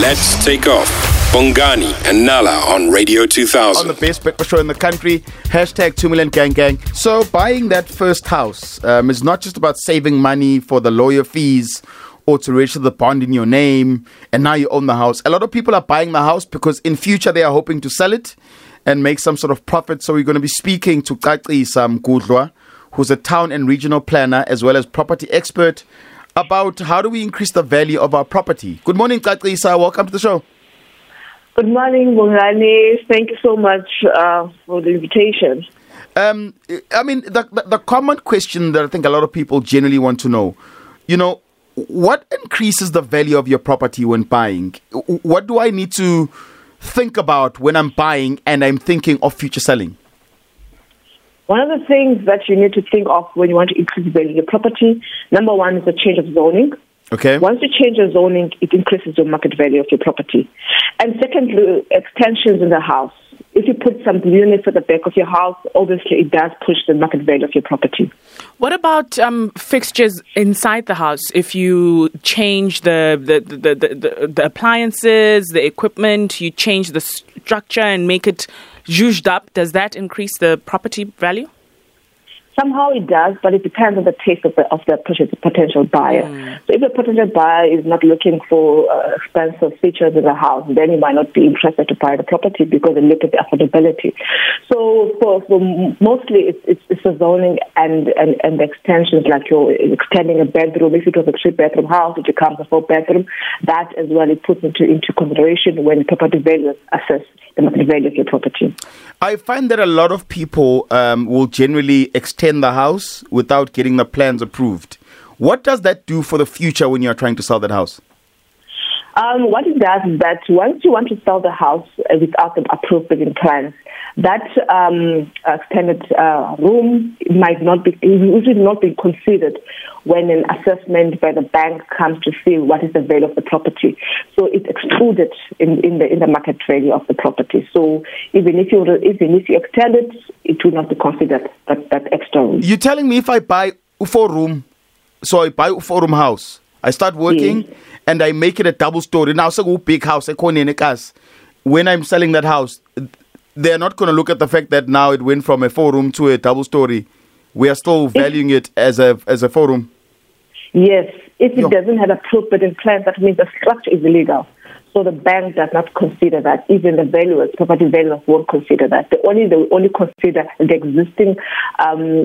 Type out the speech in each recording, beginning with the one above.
Let's take off. Bongani and Nala on Radio 2000. On the best breakfast show in the country. Hashtag 2 million gang gang. So buying that first house is not just about saving money for the lawyer fees or to register the bond in your name and now you own the house. A lot of people are buying the house because in future they are hoping to sell it and make some sort of profit. So we're going to be speaking to Qacisa Mgudlwa, who's a town and regional planner as well as property expert, about how do we increase the value of our property. Good morning, Qacisa. Welcome to the show. Good morning, Bongani. Thank you so much for the invitation. I mean, the common question that I think a lot of people generally want to know, you know, what increases the value of your property when buying? What do I need to think about when I'm buying and I'm thinking of future selling? One of the things that you need to think of when you want to increase the value of your property, number one is the change of zoning. Okay. Once you change the zoning, it increases the market value of your property. And secondly, extensions in the house. If you put some units at the back of your house, obviously it does push the market value of your property. What about fixtures inside the house? If you change the appliances, the equipment, you change the structure and make it zhuzhed up, does that increase the property value? Somehow it does, but it depends on the taste of the potential buyer. Mm. So if the potential buyer is not looking for expensive features in the house, then you might not be interested to buy the property because they look at the affordability. So for mostly it's the zoning and the extensions, like you're extending a bedroom. If it was a 3-bedroom house, it becomes a 4-bedroom. That as well, it puts into consideration when property values assess the market value of your property. I find that a lot of people will generally extend the house without getting the plans approved. What does that do for the future when you're trying to sell that house? What it does is that once you want to sell the house without the approved building plans, that extended room should not be considered when an assessment by the bank comes to see what is the value of the property. So it's excluded in the market value of the property. So even if you extend it, it will not be considered that extra room. You're telling me if I buy a 4-room, so I buy a 4-room house, I start working, yes, and I make it a 2-story. Now, so big house, when I'm selling that house, they're not going to look at the fact that now it went from a 4-room to a 2-story. We are still valuing it as a 4-room. Yes. If it doesn't have approved building plans, that means the structure is illegal. So the bank does not consider that. Even the valuers, property valuers, won't consider that. They only consider the existing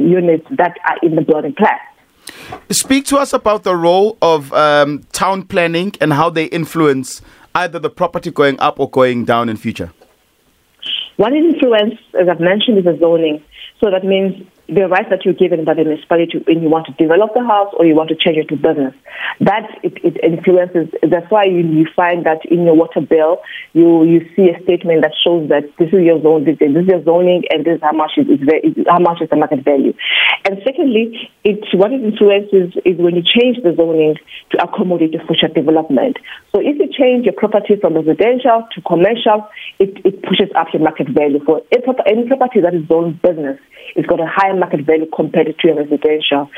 units that are in the building plan. Speak to us about the role of town planning and how they influence either the property going up or going down in future. One influence, as I've mentioned, is the zoning. So that means the rights that you're given by the municipality when you want to develop the house or you want to change it to business. That it influences. That's why you find that in your water bill, you see a statement that shows that this is your zone, this is your zoning, and this is how much is the market value. And secondly, what it influences is when you change the zoning to accommodate the future development. So if you change your property from residential to commercial, it pushes up your market value. For any property that is zoned business, it's got a higher market value compared to a residential.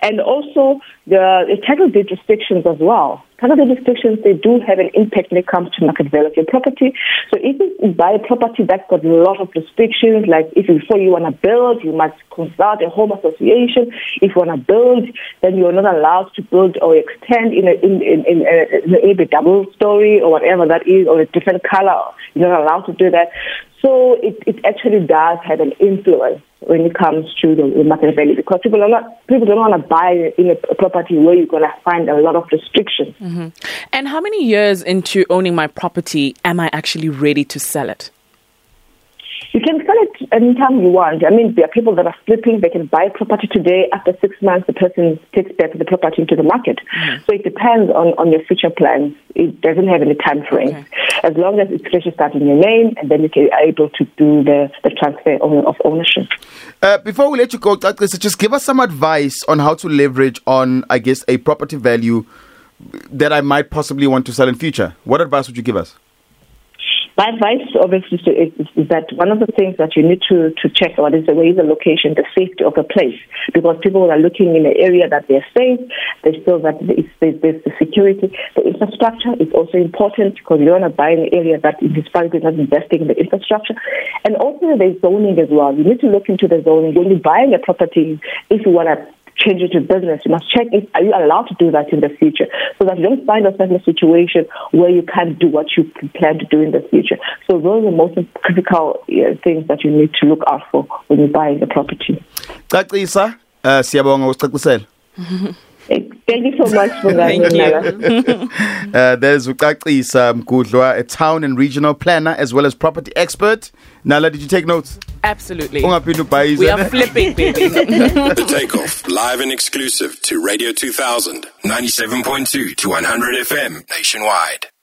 And also, the title deed restrictions as well. Title deed restrictions, they do have an impact when it comes to market value of your property. So if you buy a property that's got a lot of restrictions, like if before you want to build, you must consult a home association. If you want to build, then you're not allowed to build or extend in a double story or whatever that is, or a different color. You're not allowed to do that. So it actually does have an influence when it comes to the market value, because people don't want to buy in a property where you're going to find a lot of restrictions. Mm-hmm. And how many years into owning my property am I actually ready to sell it? You can sell it anytime you want. I mean, there are people that are flipping. They can buy property today. After 6 months, the person takes back the property into the market. Mm-hmm. So it depends on your future plans. It doesn't have any time frame. Okay. As long as it's registered in your name, and then you can be able to do the transfer of ownership. Before we let you go, Qacisa, just give us some advice on how to leverage on, I guess, a property value that I might possibly want to sell in future. What advice would you give us? My advice, obviously, is that one of the things that you need to check out is the way the location, the safety of the place, because people are looking in an area that they're safe. They feel that there's the security. The infrastructure is also important because you don't want to buy an area that is probably not investing in the infrastructure. And also there's zoning as well. You need to look into the zoning. When you're buying a property, if you want to change it to business, you must check if are you allowed to do that in the future, so that you don't find yourself in a situation where you can't do what you plan to do in the future. So those are the most critical things that you need to look out for when you're buying a property. Qacisa, siyabonga ukucacisela. Thank you so much for that. There's Qacisa Mgudlwa, a town and regional planner as well as property expert. Nala, did you take notes? Absolutely. We are flipping, baby. The Takeoff, live and exclusive to Radio 2000, 97.2 to 100 FM nationwide.